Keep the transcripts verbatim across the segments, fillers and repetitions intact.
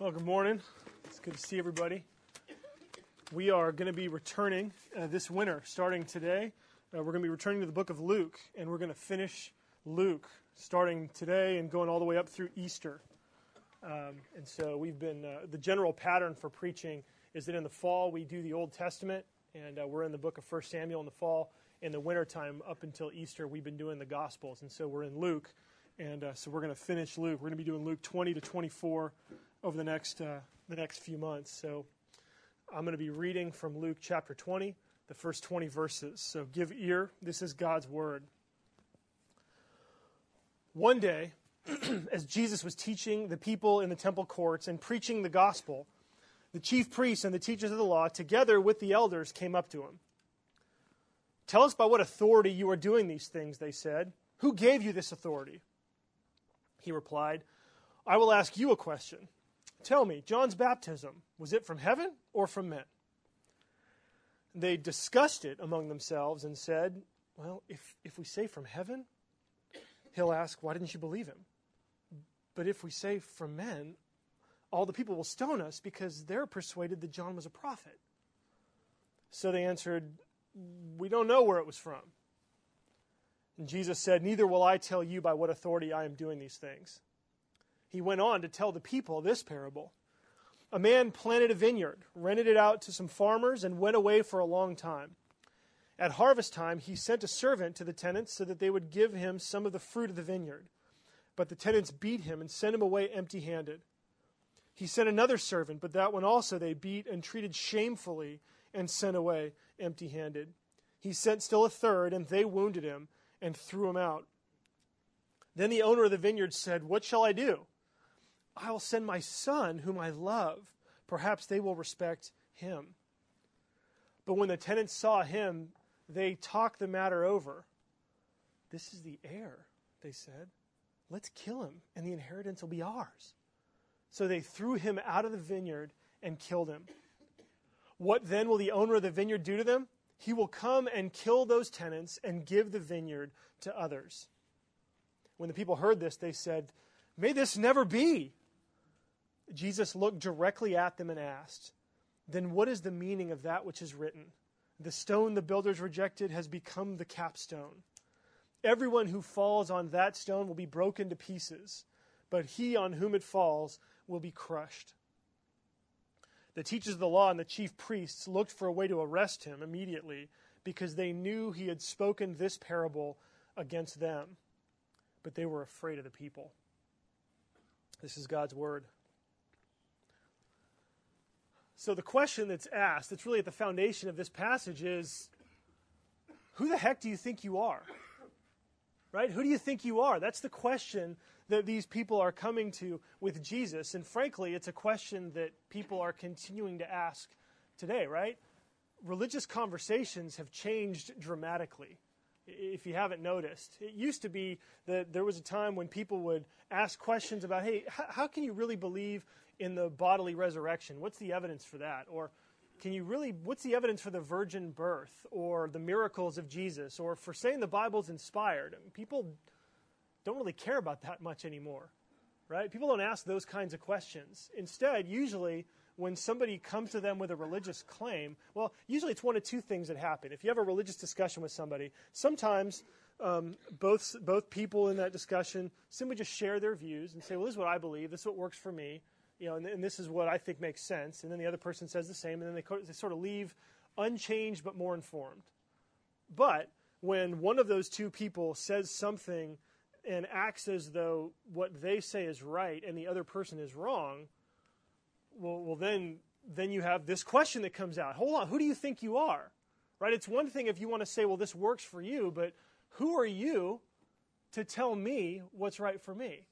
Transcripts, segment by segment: Well, good morning. It's good to see everybody. We are going to be returning uh, this winter, starting today. Uh, we're going to be returning to the book of Luke, and we're going to finish Luke starting today and going all the way up through Easter. Um, and so we've been, uh, the general pattern for preaching is that in the fall we do the Old Testament, and uh, we're in the book of First Samuel in the fall. In the wintertime up until Easter, we've been doing the Gospels, and so we're in Luke. And uh, so we're going to finish Luke. We're going to be doing Luke twenty to twenty-four over the next uh, the next few months. So I'm going to be reading from Luke chapter twenty, the first twenty verses. So give ear. This is God's word. One day, as Jesus was teaching the people in the temple courts and preaching the gospel, the chief priests and the teachers of the law, together with the elders, came up to him. "Tell us by what authority you are doing these things," they said. "Who gave you this authority?" He replied, "I will ask you a question. Tell me, John's baptism, was it from heaven or from men?" They discussed it among themselves and said, "Well, if, if we say from heaven, he'll ask, why didn't you believe him? But if we say from men, all the people will stone us because they're persuaded that John was a prophet." So they answered, "We don't know where it was from." And Jesus said, "Neither will I tell you by what authority I am doing these things." He went on to tell the people this parable. "A man planted a vineyard, rented it out to some farmers, and went away for a long time. At harvest time, he sent a servant to the tenants so that they would give him some of the fruit of the vineyard. But the tenants beat him and sent him away empty-handed. He sent another servant, but that one also they beat and treated shamefully and sent away empty-handed. He sent still a third, and they wounded him and threw him out. Then the owner of the vineyard said, 'What shall I do?' 'I will send my son whom I love. Perhaps they will respect him.' But when the tenants saw him, they talked the matter over. 'This is the heir,' they said. 'Let's kill him, and the inheritance will be ours.' So they threw him out of the vineyard and killed him. What then will the owner of the vineyard do to them? He will come and kill those tenants and give the vineyard to others." When the people heard this, they said, "May this never be." Jesus looked directly at them and asked, "Then what is the meaning of that which is written? 'The stone the builders rejected has become the capstone. Everyone who falls on that stone will be broken to pieces, but he on whom it falls will be crushed.'" The teachers of the law and the chief priests looked for a way to arrest him immediately because they knew he had spoken this parable against them, but they were afraid of the people. This is God's word. So the question that's asked, that's really at the foundation of this passage, is, who the heck do you think you are? Right? Who do you think you are? That's the question that these people are coming to with Jesus. And frankly, it's a question that people are continuing to ask today, right? Religious conversations have changed dramatically, if you haven't noticed. It used to be that there was a time when people would ask questions about, hey, how can you really believe in the bodily resurrection? What's the evidence for that? Or can you really, what's the evidence for the virgin birth or the miracles of Jesus or for saying the Bible's inspired? I mean, people don't really care about that much anymore, right? People don't ask those kinds of questions. Instead, usually when somebody comes to them with a religious claim, well, usually it's one of two things that happen. If you have a religious discussion with somebody, sometimes um, both both people in that discussion simply just share their views and say, well, this is what I believe, this is what works for me, you know, and, and this is what I think makes sense. And then the other person says the same, and then they, co- they sort of leave unchanged but more informed. But when one of those two people says something and acts as though what they say is right and the other person is wrong, Well, well, then, then you have this question that comes out. Hold on, who do you think you are? Right? It's one thing if you want to say, well, this works for you, but who are you to tell me what's right for me?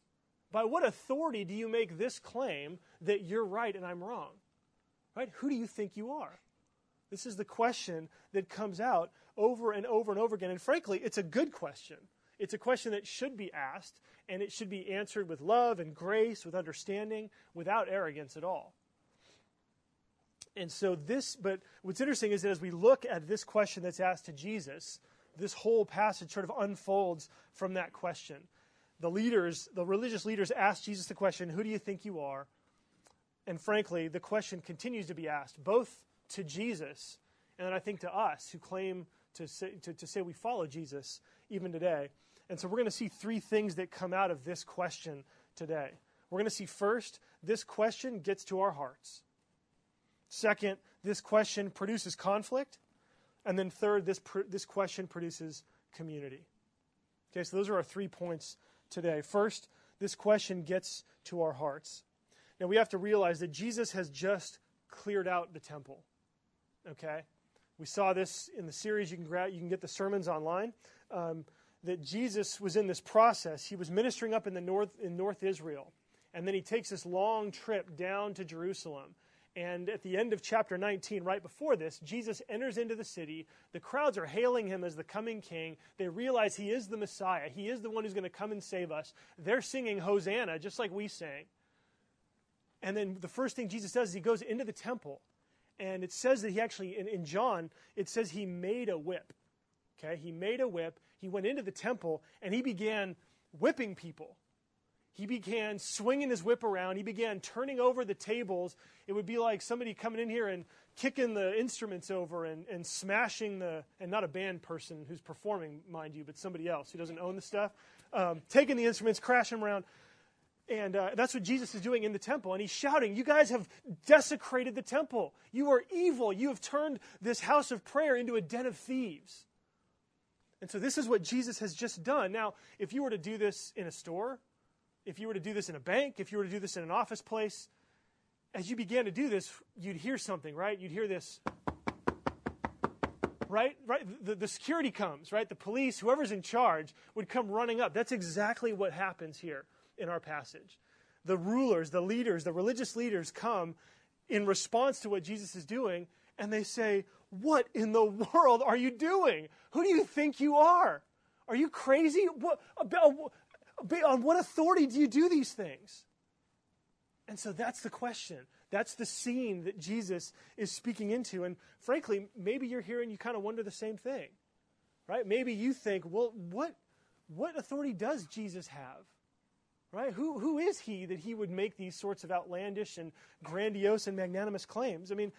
By what authority do you make this claim that you're right and I'm wrong? Right? Who do you think you are? This is the question that comes out over and over and over again. And frankly, it's a good question. It's a question that should be asked, and it should be answered with love and grace, with understanding, without arrogance at all. And so this, but what's interesting is that as we look at this question that's asked to Jesus, this whole passage sort of unfolds from that question. The leaders, the religious leaders asked Jesus the question, who do you think you are? And frankly, the question continues to be asked, both to Jesus and then I think to us who claim to say, to, to say we follow Jesus even today. And so we're going to see three things that come out of this question today. We're going to see first, this question gets to our hearts. Second, this question produces conflict. And then third, this pr- this question produces community. Okay, so those are our three points today. First, this question gets to our hearts. Now we have to realize that Jesus has just cleared out the temple. Okay, we saw this in the series. You can grab, you can get the sermons online. Um, that Jesus was in this process. He was ministering up in the north in North Israel. And then he takes this long trip down to Jerusalem. And at the end of chapter nineteen, right before this, Jesus enters into the city. The crowds are hailing him as the coming king. They realize he is the Messiah. He is the one who's going to come and save us. They're singing Hosanna, just like we sang. And then the first thing Jesus does is he goes into the temple. And it says that he actually, in, in John, it says he made a whip. Okay, he made a whip. He went into the temple, and he began whipping people. He began swinging his whip around. He began turning over the tables. It would be like somebody coming in here and kicking the instruments over and, and smashing the, and not a band person who's performing, mind you, but somebody else who doesn't own the stuff, um, taking the instruments, crashing them around. And uh, that's what Jesus is doing in the temple. And he's shouting, you guys have desecrated the temple. You are evil. You have turned this house of prayer into a den of thieves. And so this is what Jesus has just done. Now, if you were to do this in a store, if you were to do this in a bank, if you were to do this in an office place, as you began to do this, you'd hear something, right? You'd hear this, right? Right? The, the security comes, right? The police, whoever's in charge, would come running up. That's exactly what happens here in our passage. The rulers, the leaders, the religious leaders come in response to what Jesus is doing, and they say, what in the world are you doing? Who do you think you are? Are you crazy? What about? On what authority do you do these things? And so that's the question. That's the scene that Jesus is speaking into. And frankly, maybe you're here and you kind of wonder the same thing, right? Maybe you think, well, what what authority does Jesus have, right? Who who is he that he would make these sorts of outlandish and grandiose and magnanimous claims? I mean,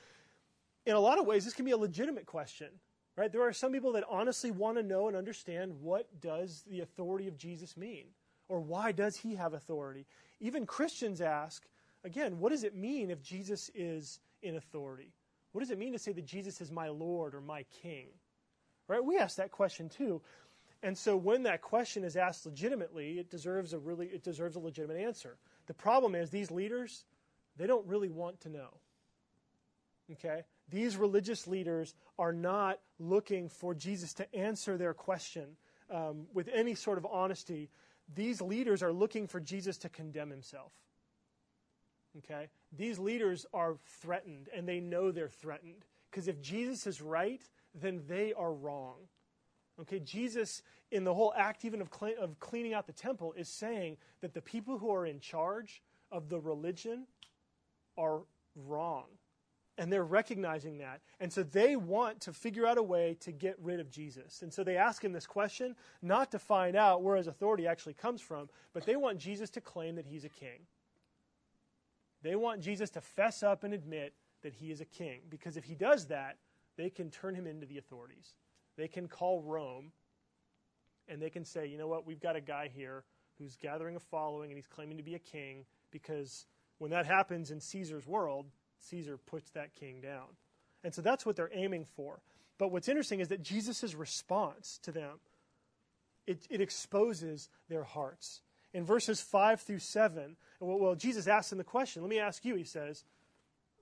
in a lot of ways, this can be a legitimate question, right? There are some people that honestly want to know and understand, what does the authority of Jesus mean? Or why does he have authority? Even Christians ask, again, what does it mean if Jesus is in authority? What does it mean to say that Jesus is my Lord or my King? Right? We ask that question too. And so when that question is asked legitimately, it deserves a really it deserves a legitimate answer. The problem is these leaders, they don't really want to know. Okay? These religious leaders are not looking for Jesus to answer their question um, with any sort of honesty. These leaders are looking for Jesus to condemn himself, okay? These leaders are threatened, and they know they're threatened, because if Jesus is right, then they are wrong, okay? Jesus, in the whole act even of, cle- of cleaning out the temple, is saying that the people who are in charge of the religion are wrong, and they're recognizing that. And so they want to figure out a way to get rid of Jesus. And so they ask him this question, not to find out where his authority actually comes from, but they want Jesus to claim that he's a king. They want Jesus to fess up and admit that he is a king. Because if he does that, they can turn him into the authorities. They can call Rome, and they can say, you know what, we've got a guy here who's gathering a following, and he's claiming to be a king, because when that happens in Caesar's world, Caesar puts that king down. And so that's what they're aiming for. But what's interesting is that Jesus' response to them, it, it exposes their hearts. In verses five through seven, well, well, Jesus asks them the question. Let me ask you, he says,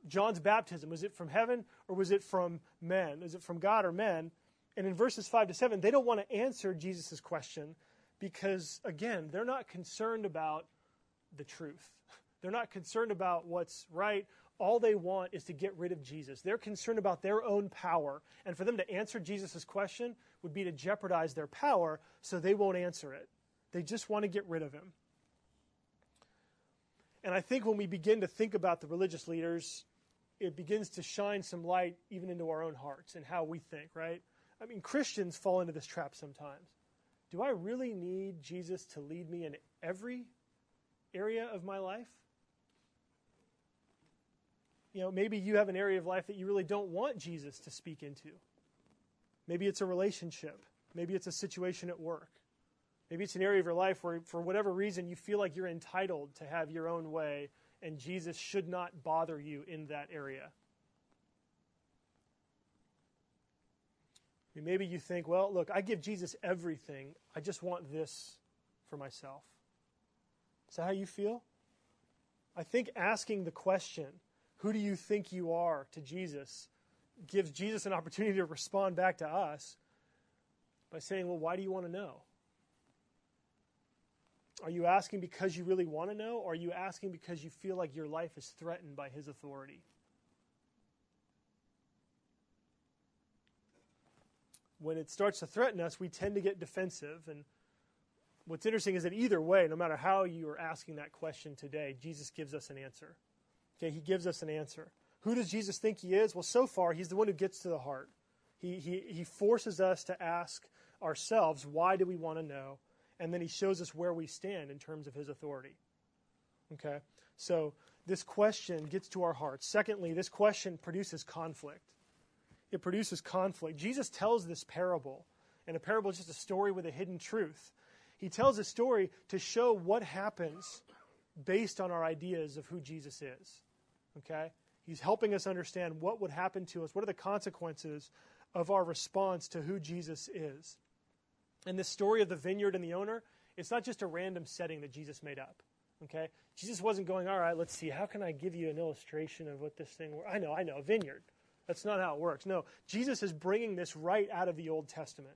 John's baptism, was it from heaven or was it from men? Is it from God or men? And in verses five to seven, they don't want to answer Jesus' question because, again, they're not concerned about the truth. They're not concerned about what's right. All they want is to get rid of Jesus. They're concerned about their own power. And for them to answer Jesus' question would be to jeopardize their power, so they won't answer it. They just want to get rid of him. And I think when we begin to think about the religious leaders, it begins to shine some light even into our own hearts and how we think, right? I mean, Christians fall into this trap sometimes. Do I really need Jesus to lead me in every area of my life? You know, maybe you have an area of life that you really don't want Jesus to speak into. Maybe it's a relationship. Maybe it's a situation at work. Maybe it's an area of your life where, for whatever reason, you feel like you're entitled to have your own way, and Jesus should not bother you in that area. Maybe you think, well, look, I give Jesus everything. I just want this for myself. Is that how you feel? I think asking the question, who do you think you are, to Jesus, gives Jesus an opportunity to respond back to us by saying, well, why do you want to know? Are you asking because you really want to know, or are you asking because you feel like your life is threatened by his authority? When it starts to threaten us, we tend to get defensive. And what's interesting is that either way, no matter how you are asking that question today, Jesus gives us an answer. Okay, he gives us an answer. Who does Jesus think he is? Well, so far, he's the one who gets to the heart. He, he, he forces us to ask ourselves, why do we want to know? And then he shows us where we stand in terms of his authority. Okay, so this question gets to our hearts. Secondly, this question produces conflict. It produces conflict. Jesus tells this parable, and a parable is just a story with a hidden truth. He tells a story to show what happens based on our ideas of who Jesus is, okay? He's helping us understand what would happen to us. What are the consequences of our response to who Jesus is? And this story of the vineyard and the owner, it's not just a random setting that Jesus made up, okay? Jesus wasn't going, all right, let's see, how can I give you an illustration of what this thing were? I know, I know, a vineyard. That's not how it works. No, Jesus is bringing this right out of the Old Testament.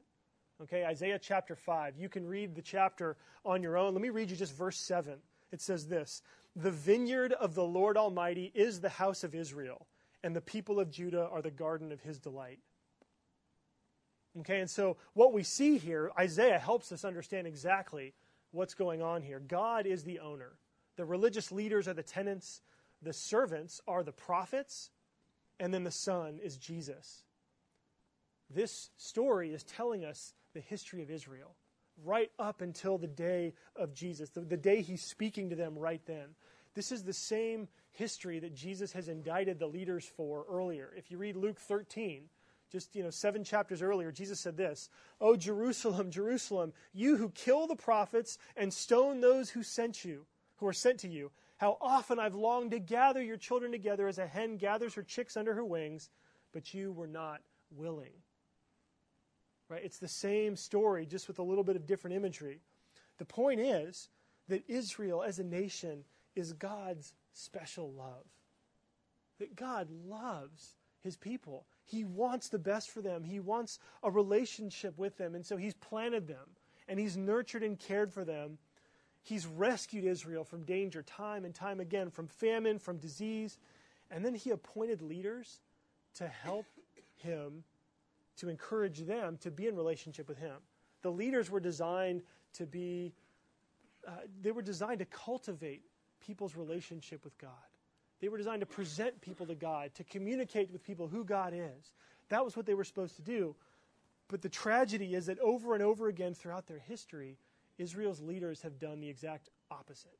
Okay, Isaiah chapter five. You can read the chapter on your own. Let me read you just verse seven. It says this, "The vineyard of the Lord Almighty is the house of Israel, and the people of Judah are the garden of his delight." Okay, and so what we see here, Isaiah helps us understand exactly what's going on here. God is the owner. The religious leaders are the tenants. The servants are the prophets. And then the Son is Jesus. This story is telling us the history of Israel, right up until the day of Jesus, the, the day he's speaking to them right then. This is the same history that Jesus has indicted the leaders for earlier. If you read Luke thirteen, just you know, seven chapters earlier, Jesus said this, "O Jerusalem, Jerusalem, you who kill the prophets and stone those who sent you, who are sent to you, how often I've longed to gather your children together as a hen gathers her chicks under her wings, but you were not willing." Right? It's the same story, just with a little bit of different imagery. The point is that Israel as a nation is God's special love. That God loves his people. He wants the best for them. He wants a relationship with them. And so he's planted them, and he's nurtured and cared for them. He's rescued Israel from danger time and time again, from famine, from disease. And then he appointed leaders to help him, to encourage them to be in relationship with him. The leaders were designed to be, uh, they were designed to cultivate people's relationship with God. They were designed to present people to God, to communicate with people who God is. That was what they were supposed to do. But the tragedy is that over and over again throughout their history, Israel's leaders have done the exact opposite.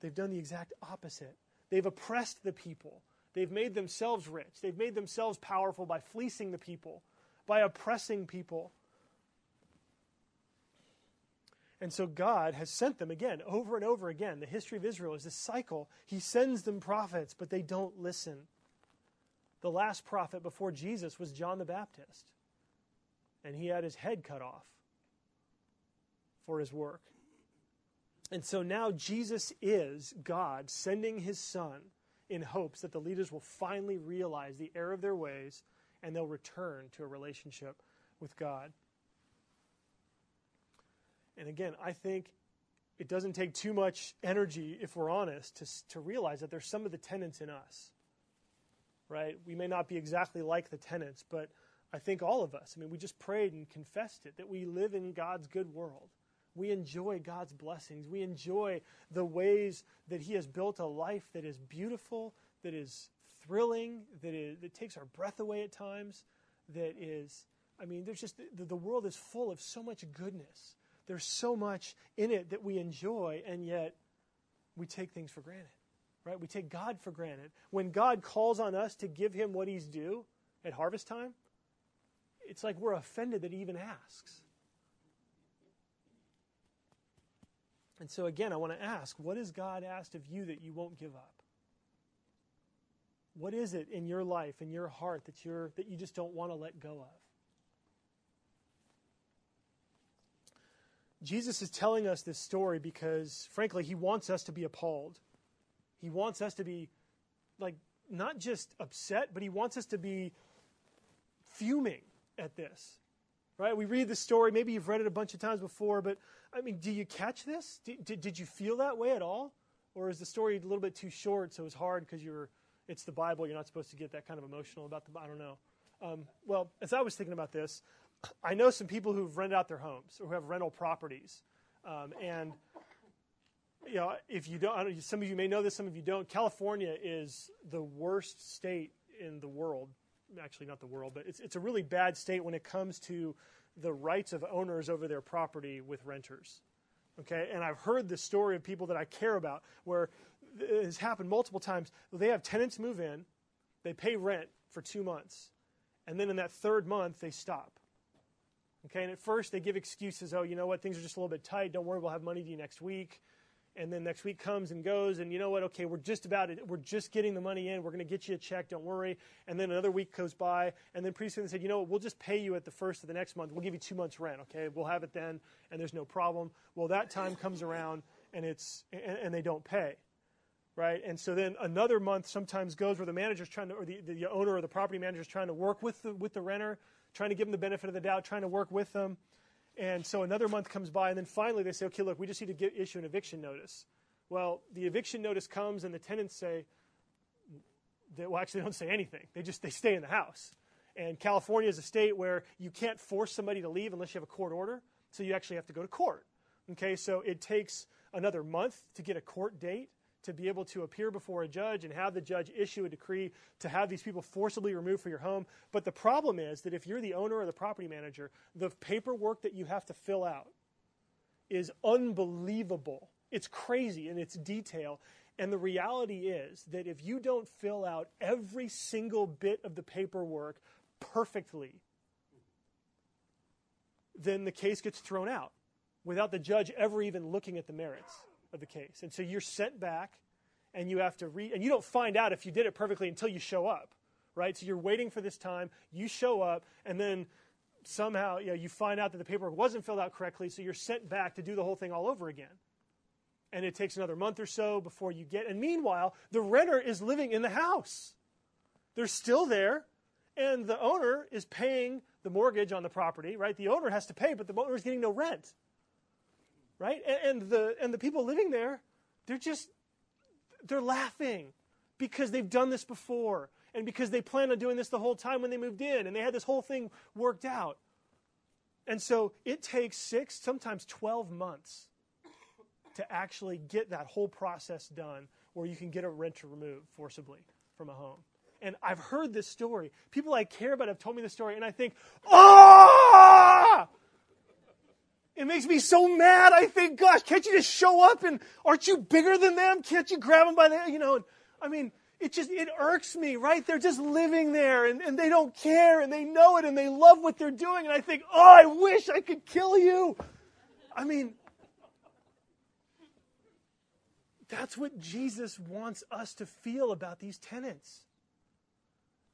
They've done the exact opposite. They've oppressed the people. They've made themselves rich. They've made themselves powerful by fleecing the people, by oppressing people. And so God has sent them again, over and over again. The history of Israel is this cycle. He sends them prophets, but they don't listen. The last prophet before Jesus was John the Baptist, and he had his head cut off for his work. And so now Jesus is God sending his Son in hopes that the leaders will finally realize the error of their ways and they'll return to a relationship with God. And again, I think it doesn't take too much energy, if we're honest, to, to realize that there's some of the tenants in us, right? We may not be exactly like the tenants, but I think all of us, I mean, we just prayed and confessed it, that we live in God's good world. We enjoy God's blessings. We enjoy the ways that he has built a life that is beautiful, that is thrilling, that, is, that takes our breath away at times, that is, I mean, there's just, the, the world is full of so much goodness. There's so much in it that we enjoy, and yet we take things for granted, right? We take God for granted. When God calls on us to give him what he's due at harvest time, it's like we're offended that he even asks. And so again, I want to ask, what has God asked of you that you won't give up? What is it in your life, in your heart, that you're that you just don't want to let go of? Jesus is telling us this story because, frankly, he wants us to be appalled. He wants us to be, like, not just upset, but he wants us to be fuming at this, right? We read the story. Maybe you've read it a bunch of times before, but, I mean, do you catch this? Did, did, did you feel that way at all? Or is the story a little bit too short, so it's hard because you're, it's the Bible, you're not supposed to get that kind of emotional about the, I don't know. Um, well, as I was thinking about this, I know some people who've rented out their homes or who have rental properties. Um, and, you know, if you don't, I don't, some of you may know this, some of you don't. California is the worst state in the world. Actually, not the world, but it's it's a really bad state when it comes to the rights of owners over their property with renters. Okay? And I've heard the story of people that I care about where it has happened multiple times. They have tenants move in, they pay rent for two months, and then in that third month, they stop. Okay, and at first they give excuses, oh, you know what, things are just a little bit tight, don't worry, we'll have money to you next week. And then next week comes and goes, and you know what, okay, we're just about it, we're just getting the money in, we're going to get you a check, don't worry. And then another week goes by, and then pretty soon they said, you know what, we'll just pay you at the first of the next month, we'll give you two months' rent, okay, we'll have it then, and there's no problem. Well, that time comes around, and it's and, and they don't pay, right? And so then another month sometimes goes where the manager's trying to, or the, the owner or the property manager's trying to work with the, with the renter, trying to give them the benefit of the doubt, trying to work with them. And so another month comes by, and then finally they say, okay, look, we just need to get, issue an eviction notice. Well, the eviction notice comes, and the tenants say, they, well, actually, they don't say anything. They just they stay in the house. And California is a state where you can't force somebody to leave unless you have a court order, so you actually have to go to court. Okay, so it takes another month to get a court date, to be able to appear before a judge and have the judge issue a decree to have these people forcibly removed from your home. But the problem is that if you're the owner or the property manager, the paperwork that you have to fill out is unbelievable. It's crazy in its detail. And the reality is that if you don't fill out every single bit of the paperwork perfectly, then the case gets thrown out without the judge ever even looking at the merits of the case. And so you're sent back, and you have to read, and you don't find out if you did it perfectly until you show up, right? So you're waiting for this time, you show up, and then somehow, you know, you find out that the paperwork wasn't filled out correctly, so you're sent back to do the whole thing all over again. And it takes another month or so before you get, and meanwhile, the renter is living in the house. They're still there, and the owner is paying the mortgage on the property, right? The owner has to pay, but the owner is getting no rent. Right? And, and the and the people living there, they're just, they're laughing because they've done this before and because they planned on doing this the whole time when they moved in and they had this whole thing worked out. And so it takes six, sometimes twelve months to actually get that whole process done where you can get a renter removed forcibly from a home. And I've heard this story. People I care about have told me this story, and I think, oh! It makes me so mad. I think, gosh, can't you just show up? And aren't you bigger than them? Can't you grab them by the, you know? And, I mean, it just, it irks me, right? They're just living there, and, and they don't care, and they know it, and they love what they're doing. And I think, oh, I wish I could kill you. I mean, that's what Jesus wants us to feel about these tenants.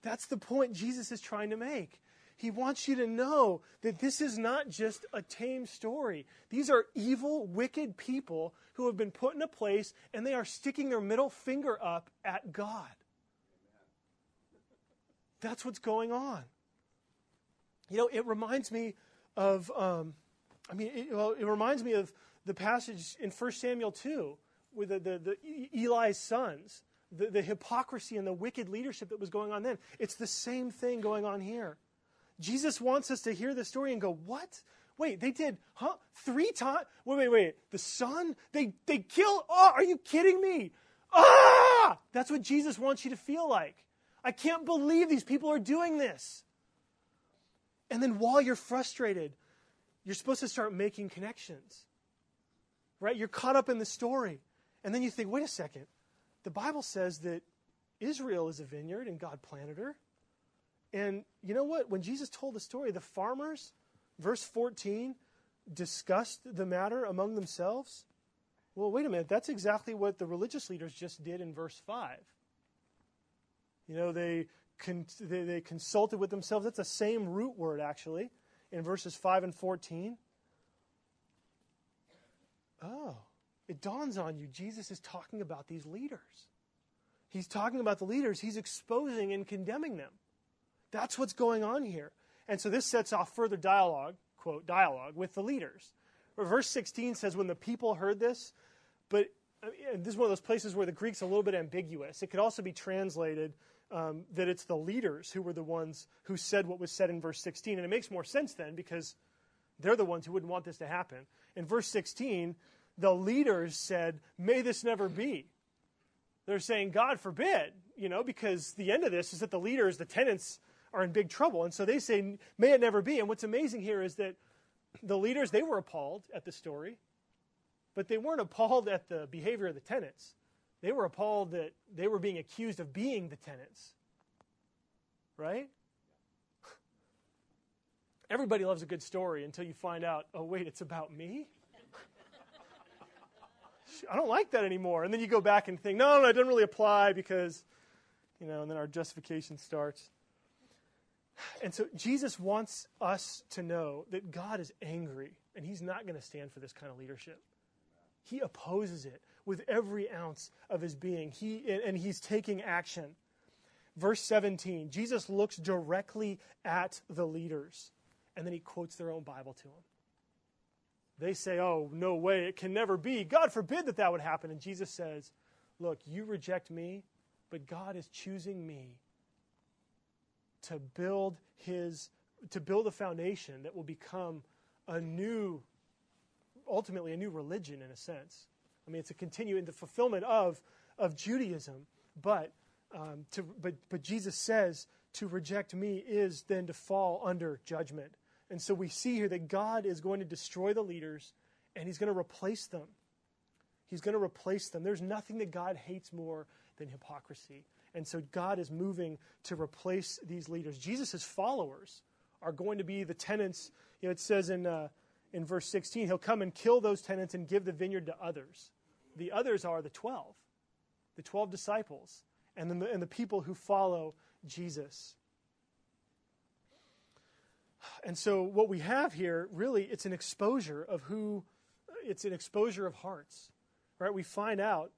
That's the point Jesus is trying to make. He wants you to know that this is not just a tame story. These are evil, wicked people who have been put in a place, and they are sticking their middle finger up at God. That's what's going on. You know, it reminds me of, um, I mean, it, well, it reminds me of the passage in First Samuel two with the, the, the Eli's sons, the, the hypocrisy and the wicked leadership that was going on then. It's the same thing going on here. Jesus wants us to hear the story and go, what? Wait, they did, huh? Three times? Wait, wait, wait. The son? They they kill? Oh, are you kidding me? Ah! That's what Jesus wants you to feel like. I can't believe these people are doing this. And then while you're frustrated, you're supposed to start making connections. Right? You're caught up in the story. And then you think, wait a second. the Bible says that Israel is a vineyard and God planted her. And you know what? When Jesus told the story, the farmers, verse fourteen, discussed the matter among themselves. Well, wait a minute. That's exactly what the religious leaders just did in verse five. You know, they con- they, they consulted with themselves. That's the same root word, actually, in verses five and fourteen. Oh, it dawns on you. Jesus is talking about these leaders. He's talking about the leaders. He's exposing and condemning them. That's what's going on here. And so this sets off further dialogue, quote, dialogue with the leaders. Verse sixteen says, when the people heard this, but and this is one of those places where the Greek's a little bit ambiguous. It could also be translated um, that it's the leaders who were the ones who said what was said in verse sixteen. And it makes more sense then because they're the ones who wouldn't want this to happen. In verse sixteen, the leaders said, may this never be. They're saying, God forbid, you know, because the end of this is that the leaders, the tenants, are in big trouble. And so they say, may it never be. And what's amazing here is that the leaders, they were appalled at the story, but they weren't appalled at the behavior of the tenants. They were appalled that they were being accused of being the tenants, right? Everybody loves a good story until you find out, oh, wait, it's about me? I don't like that anymore. And then you go back and think, no, no, it doesn't really apply because, you know, and then our justification starts. And so Jesus wants us to know that God is angry, and he's not going to stand for this kind of leadership. He opposes it with every ounce of his being, He and he's taking action. Verse seventeen, Jesus looks directly at the leaders, and then he quotes their own Bible to them. They say, oh, no way, it can never be. God forbid that that would happen. And Jesus says, look, you reject me, but God is choosing me to build his, to build a foundation that will become a new, ultimately a new religion in a sense. I mean, it's a continuing, the fulfillment of, of Judaism. But, um, to, but, but Jesus says to reject me is then to fall under judgment. And so we see here that God is going to destroy the leaders, and he's going to replace them. He's going to replace them. There's nothing that God hates more than hypocrisy. And so God is moving to replace these leaders. Jesus' followers are going to be the tenants. You know, it says in uh, in verse sixteen, he'll come and kill those tenants and give the vineyard to others. The others are the twelve, the twelve disciples, and the, and the people who follow Jesus. And so what we have here, really, it's an exposure of who, it's an exposure of hearts, right? We find out,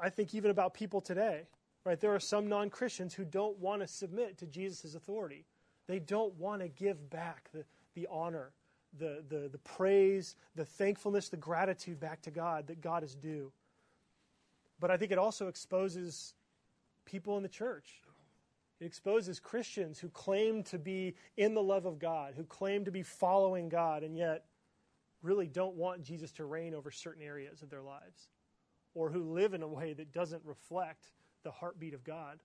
I think, even about people today, right? There are some non-Christians who don't want to submit to Jesus' authority. They don't want to give back the, the honor, the, the, the praise, the thankfulness, the gratitude back to God that God is due. But I think it also exposes people in the church. It exposes Christians who claim to be in the love of God, who claim to be following God, and yet really don't want Jesus to reign over certain areas of their lives, or who live in a way that doesn't reflect the heartbeat of God.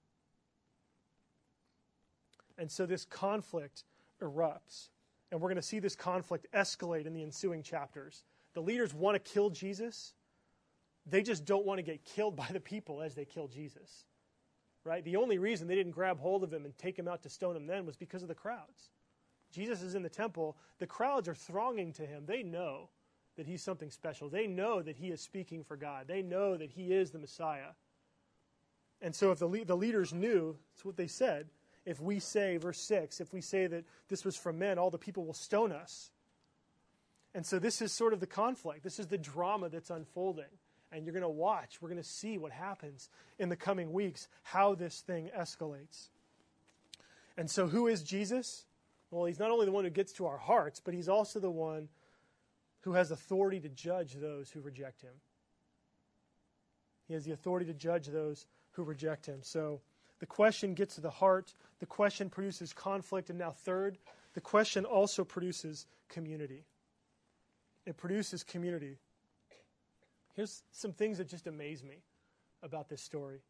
And so this conflict erupts, and we're going to see this conflict escalate in the ensuing chapters. The leaders want to kill Jesus. They just don't want to get killed by the people as they kill Jesus. Right? The only reason they didn't grab hold of him and take him out to stone him then was because of the crowds. Jesus is in the temple. The crowds are thronging to him. They know that he's something special. They know that he is speaking for God. They know that he is the Messiah. And so if the, le- the leaders knew, that's what they said, if we say, verse six, if we say that this was from men, all the people will stone us. And so this is sort of the conflict. This is the drama that's unfolding. And you're going to watch, we're going to see what happens in the coming weeks, how this thing escalates. And so who is Jesus? Well, he's not only the one who gets to our hearts, but he's also the one who has authority to judge those who reject him. He has the authority to judge those who reject him. So the question gets to the heart, the question produces conflict, and now third, the question also produces community. It produces community. Here's some things that just amaze me about this story.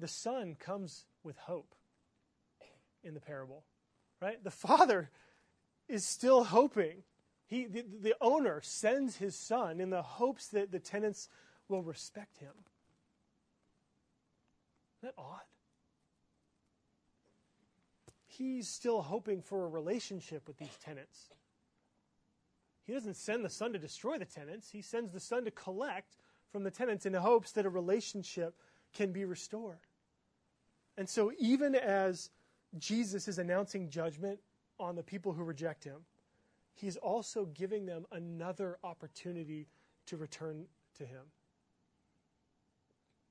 The son comes with hope in the parable, right? The father is still hoping. He, the, the owner sends his son in the hopes that the tenants will respect him. that odd? He's still hoping for a relationship with these tenants. He doesn't send the son to destroy the tenants. He sends the son to collect from the tenants in hopes that a relationship can be restored. And so even as Jesus is announcing judgment on the people who reject him, he's also giving them another opportunity to return to him.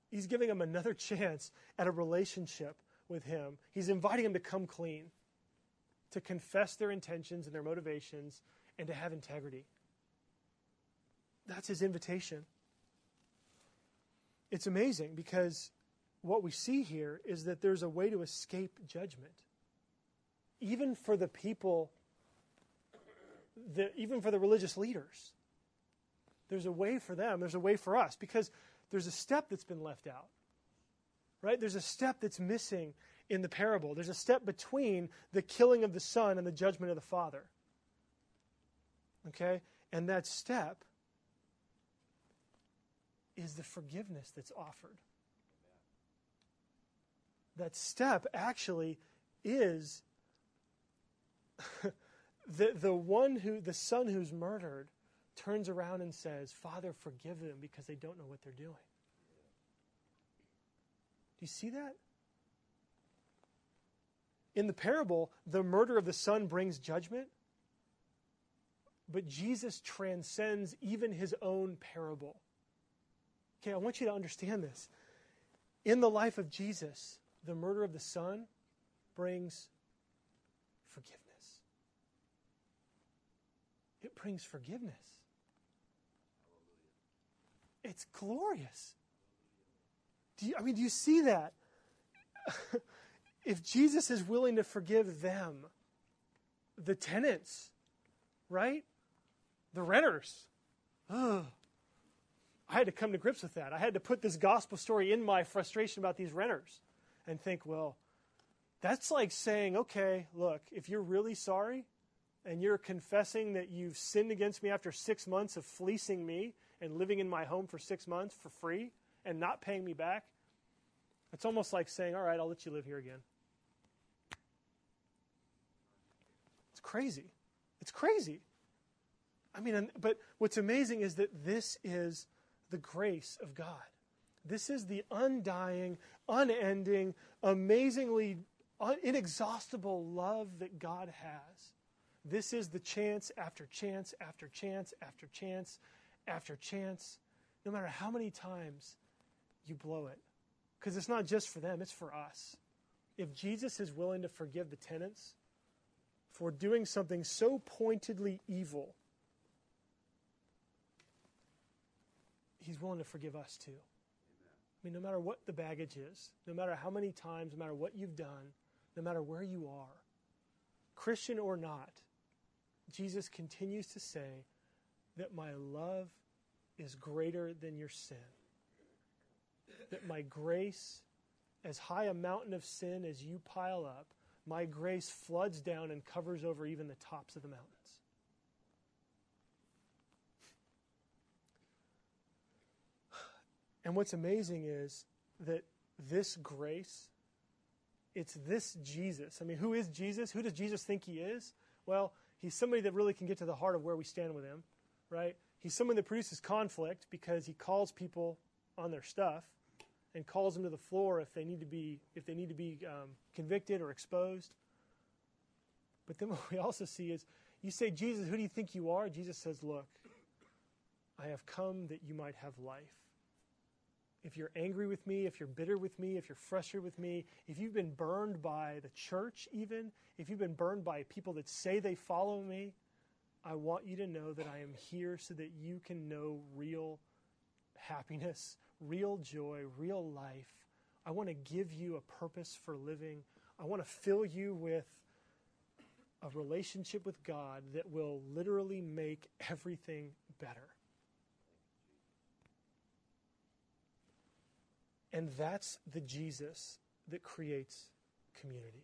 He's giving them another chance at a relationship with him. He's inviting them to come clean, to confess their intentions and their motivations, and to have integrity. That's his invitation. It's amazing because what we see here is that there's a way to escape judgment. Even for the people, the, even for the religious leaders, there's a way for them, there's a way for us, because there's a step that's been left out, right? There's a step that's missing in the parable. There's a step between the killing of the son and the judgment of the father, okay? And that step is the forgiveness that's offered. That step actually is the, the one who, the son who's murdered turns around and says, Father, forgive them because they don't know what they're doing. Do you see that? In the parable, the murder of the son brings judgment, but Jesus transcends even his own parable. Okay, I want you to understand this. In the life of Jesus, the murder of the son brings forgiveness. It brings forgiveness. It's glorious. Do you, I mean, do you see that? If Jesus is willing to forgive them, the tenants, right? The renters. Oh, I had to come to grips with that. I had to put this gospel story in my frustration about these renters and think, well, that's like saying, okay, look, if you're really sorry and you're confessing that you've sinned against me after six months of fleecing me and living in my home for six months for free and not paying me back, it's almost like saying, all right, I'll let you live here again. It's crazy. It's crazy. I mean, but what's amazing is that this is the grace of God. This is the undying, unending, amazingly inexhaustible love that God has. This is the chance after chance after chance after chance after chance, no matter how many times you blow it. Because it's not just for them, it's for us. If Jesus is willing to forgive the tenants for doing something so pointedly evil, he's willing to forgive us too. I mean, no matter what the baggage is, no matter how many times, no matter what you've done, no matter where you are, Christian or not, Jesus continues to say that my love is greater than your sin, that my grace, as high a mountain of sin as you pile up, my grace floods down and covers over even the tops of the mountains. And what's amazing is that this grace, it's this Jesus. I mean, who is Jesus? Who does Jesus think he is? Well, he's somebody that really can get to the heart of where we stand with him, right? He's someone that produces conflict because he calls people on their stuff and calls them to the floor if they need to be if they need to be um, convicted or exposed. But then what we also see is, you say, Jesus, who do you think you are? Jesus says, look, I have come that you might have life. If you're angry with me, if you're bitter with me, if you're frustrated with me, if you've been burned by the church even, if you've been burned by people that say they follow me, I want you to know that I am here so that you can know real happiness, real joy, real life. I want to give you a purpose for living. I want to fill you with a relationship with God that will literally make everything better. And that's the Jesus that creates community.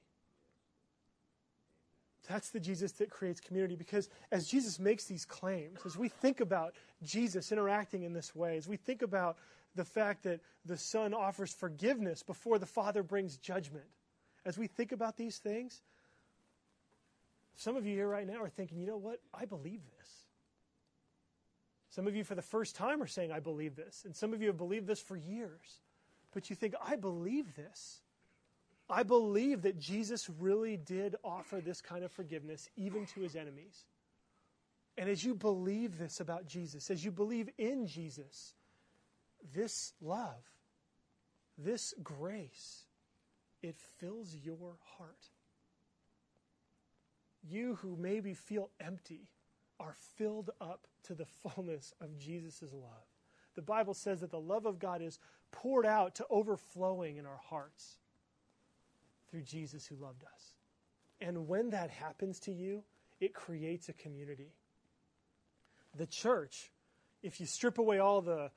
That's the Jesus that creates community, because as Jesus makes these claims, as we think about Jesus interacting in this way, as we think about the fact that the Son offers forgiveness before the Father brings judgment. As we think about these things, some of you here right now are thinking, you know what, I believe this. Some of you for the first time are saying, I believe this. And some of you have believed this for years. But you think, I believe this. I believe that Jesus really did offer this kind of forgiveness even to his enemies. And as you believe this about Jesus, as you believe in Jesus, this love, this grace, it fills your heart. You who maybe feel empty are filled up to the fullness of Jesus' love. The Bible says that the love of God is poured out to overflowing in our hearts through Jesus who loved us. And when that happens to you, it creates a community. The church, if you strip away all the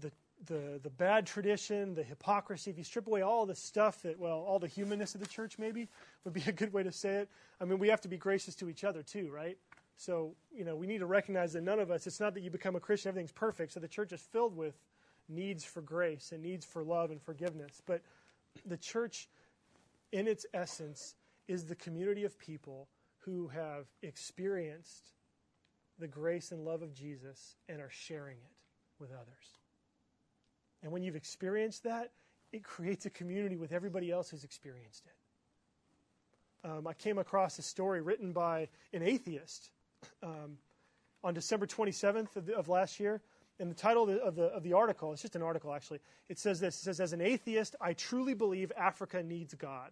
the the, the bad tradition, the hypocrisy, if you strip away all the stuff that, well, all the humanness of the church maybe would be a good way to say it. I mean, we have to be gracious to each other too, right? So, you know, we need to recognize that none of us, it's not that you become a Christian, everything's perfect. So the church is filled with needs for grace and needs for love and forgiveness. But the church, in its essence, is the community of people who have experienced the grace and love of Jesus and are sharing it with others. And when you've experienced that, it creates a community with everybody else who's experienced it. Um, I came across a story written by an atheist. Um, on December twenty-seventh of, the, of last year, and the title of the of the article, it's just an article actually, it says this, it says, as an atheist, I truly believe Africa needs God.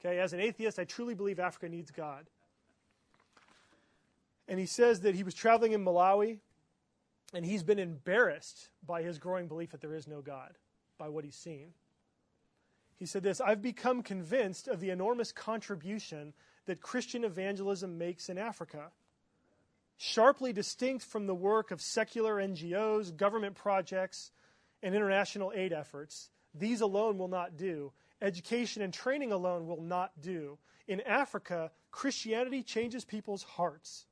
Okay, as an atheist, I truly believe Africa needs God. And he says that he was traveling in Malawi, and he's been embarrassed by his growing belief that there is no God, by what he's seen. He said this, I've become convinced of the enormous contribution that Christian evangelism makes in Africa. Sharply distinct from the work of secular N G Os, government projects, and international aid efforts, these alone will not do. Education and training alone will not do. In Africa, Christianity changes people's hearts.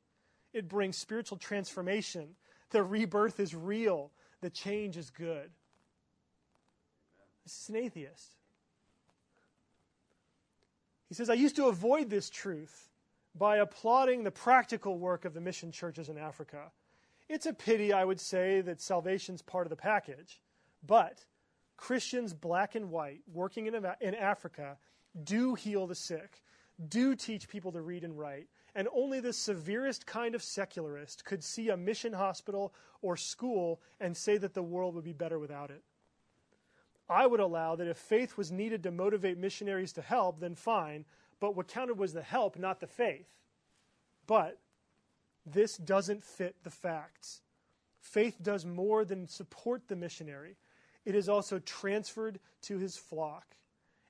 It brings spiritual transformation. The rebirth is real. The change is good. This is an atheist. He says, I used to avoid this truth by applauding the practical work of the mission churches in Africa. It's a pity, I would say, that salvation's part of the package, but Christians, black and white, working in, in Africa, do heal the sick, do teach people to read and write, and only the severest kind of secularist could see a mission hospital or school and say that the world would be better without it. I would allow that if faith was needed to motivate missionaries to help, then fine, but what counted was the help, not the faith. But this doesn't fit the facts. Faith does more than support the missionary. It is also transferred to his flock.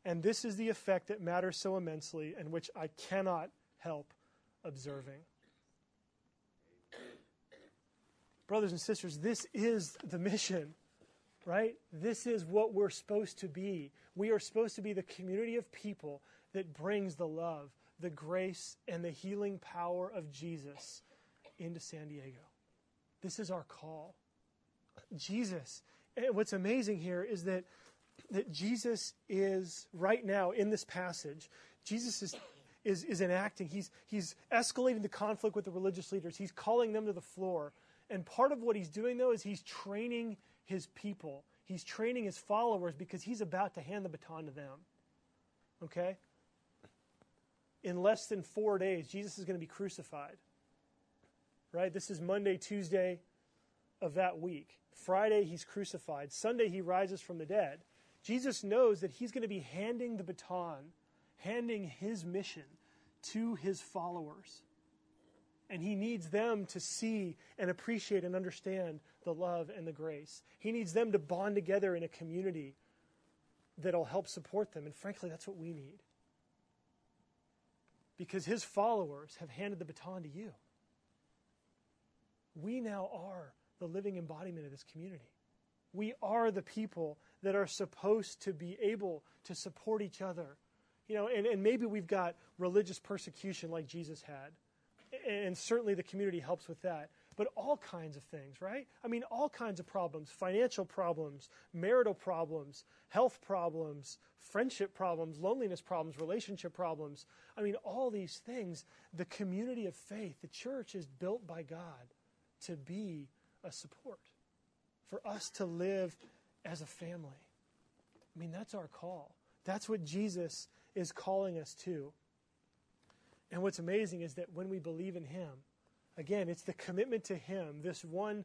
And this is the effect that matters so immensely and which I cannot help observing. Brothers and sisters, this is the mission. Right? This is what we're supposed to be. We are supposed to be the community of people that brings the love, the grace, and the healing power of Jesus into San Diego. This is our call. Jesus, and what's amazing here is that, that Jesus is, right now in this passage, Jesus is, is, is enacting. He's, he's escalating the conflict with the religious leaders. He's calling them to the floor. And part of what he's doing, though, is he's training his people. He's training his followers because he's about to hand the baton to them. Okay? In less than four days, Jesus is going to be crucified. Right? This is Monday, Tuesday of that week. Friday, he's crucified. Sunday, he rises from the dead. Jesus knows that he's going to be handing the baton, handing his mission to his followers. And he needs them to see and appreciate and understand the love and the grace. He needs them to bond together in a community that'll help support them. And frankly, that's what we need. Because his followers have handed the baton to you. We now are the living embodiment of this community. We are the people that are supposed to be able to support each other. You know, and, and maybe we've got religious persecution like Jesus had. And certainly the community helps with that. but all kinds of things, right? I mean, all kinds of problems, financial problems, marital problems, health problems, friendship problems, loneliness problems, relationship problems. I mean, all these things, the community of faith, the church is built by God to be a support, for us to live as a family. I mean, that's our call. That's what Jesus is calling us to. And what's amazing is that when we believe in him, again, it's the commitment to him, this one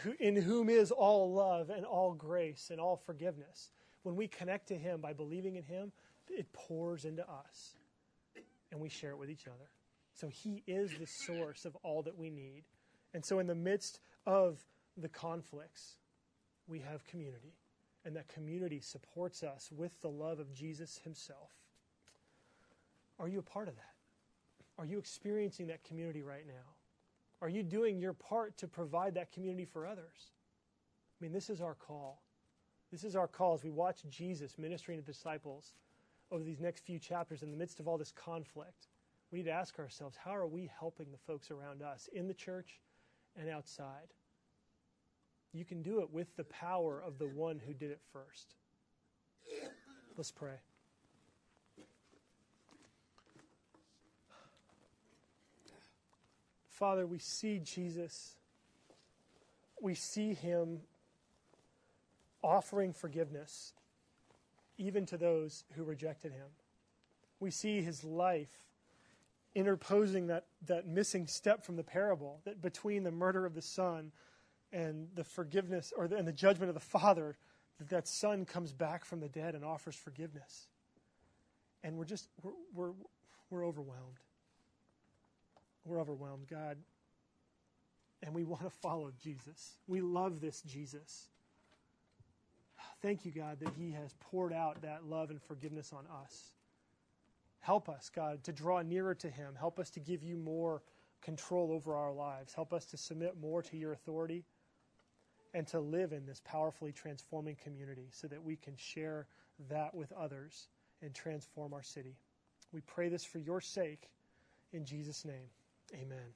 who, in whom is all love and all grace and all forgiveness. When we connect to him by believing in him, it pours into us, and we share it with each other. So he is the source of all that we need. And so in the midst of the conflicts, we have community, and that community supports us with the love of Jesus himself. Are you a part of that? Are you experiencing that community right now? Are you doing your part to provide that community for others? I mean, this is our call. This is our call as we watch Jesus ministering to disciples over these next few chapters in the midst of all this conflict. We need to ask ourselves, how are we helping the folks around us in the church and outside? You can do it with the power of the one who did it first. Let's pray. Father, we see Jesus. We see him offering forgiveness even to those who rejected him. We see his life interposing that, that missing step from the parable, that between the murder of the son and the forgiveness or the, and the judgment of the father, that that son comes back from the dead and offers forgiveness. And we're just, we're we're, we're overwhelmed. We're overwhelmed, God, and we want to follow Jesus. We love this Jesus. Thank you, God, that he has poured out that love and forgiveness on us. Help us, God, to draw nearer to him. Help us to give you more control over our lives. Help us to submit more to your authority and to live in this powerfully transforming community so that we can share that with others and transform our city. We pray this for your sake. In Jesus' name. Amen.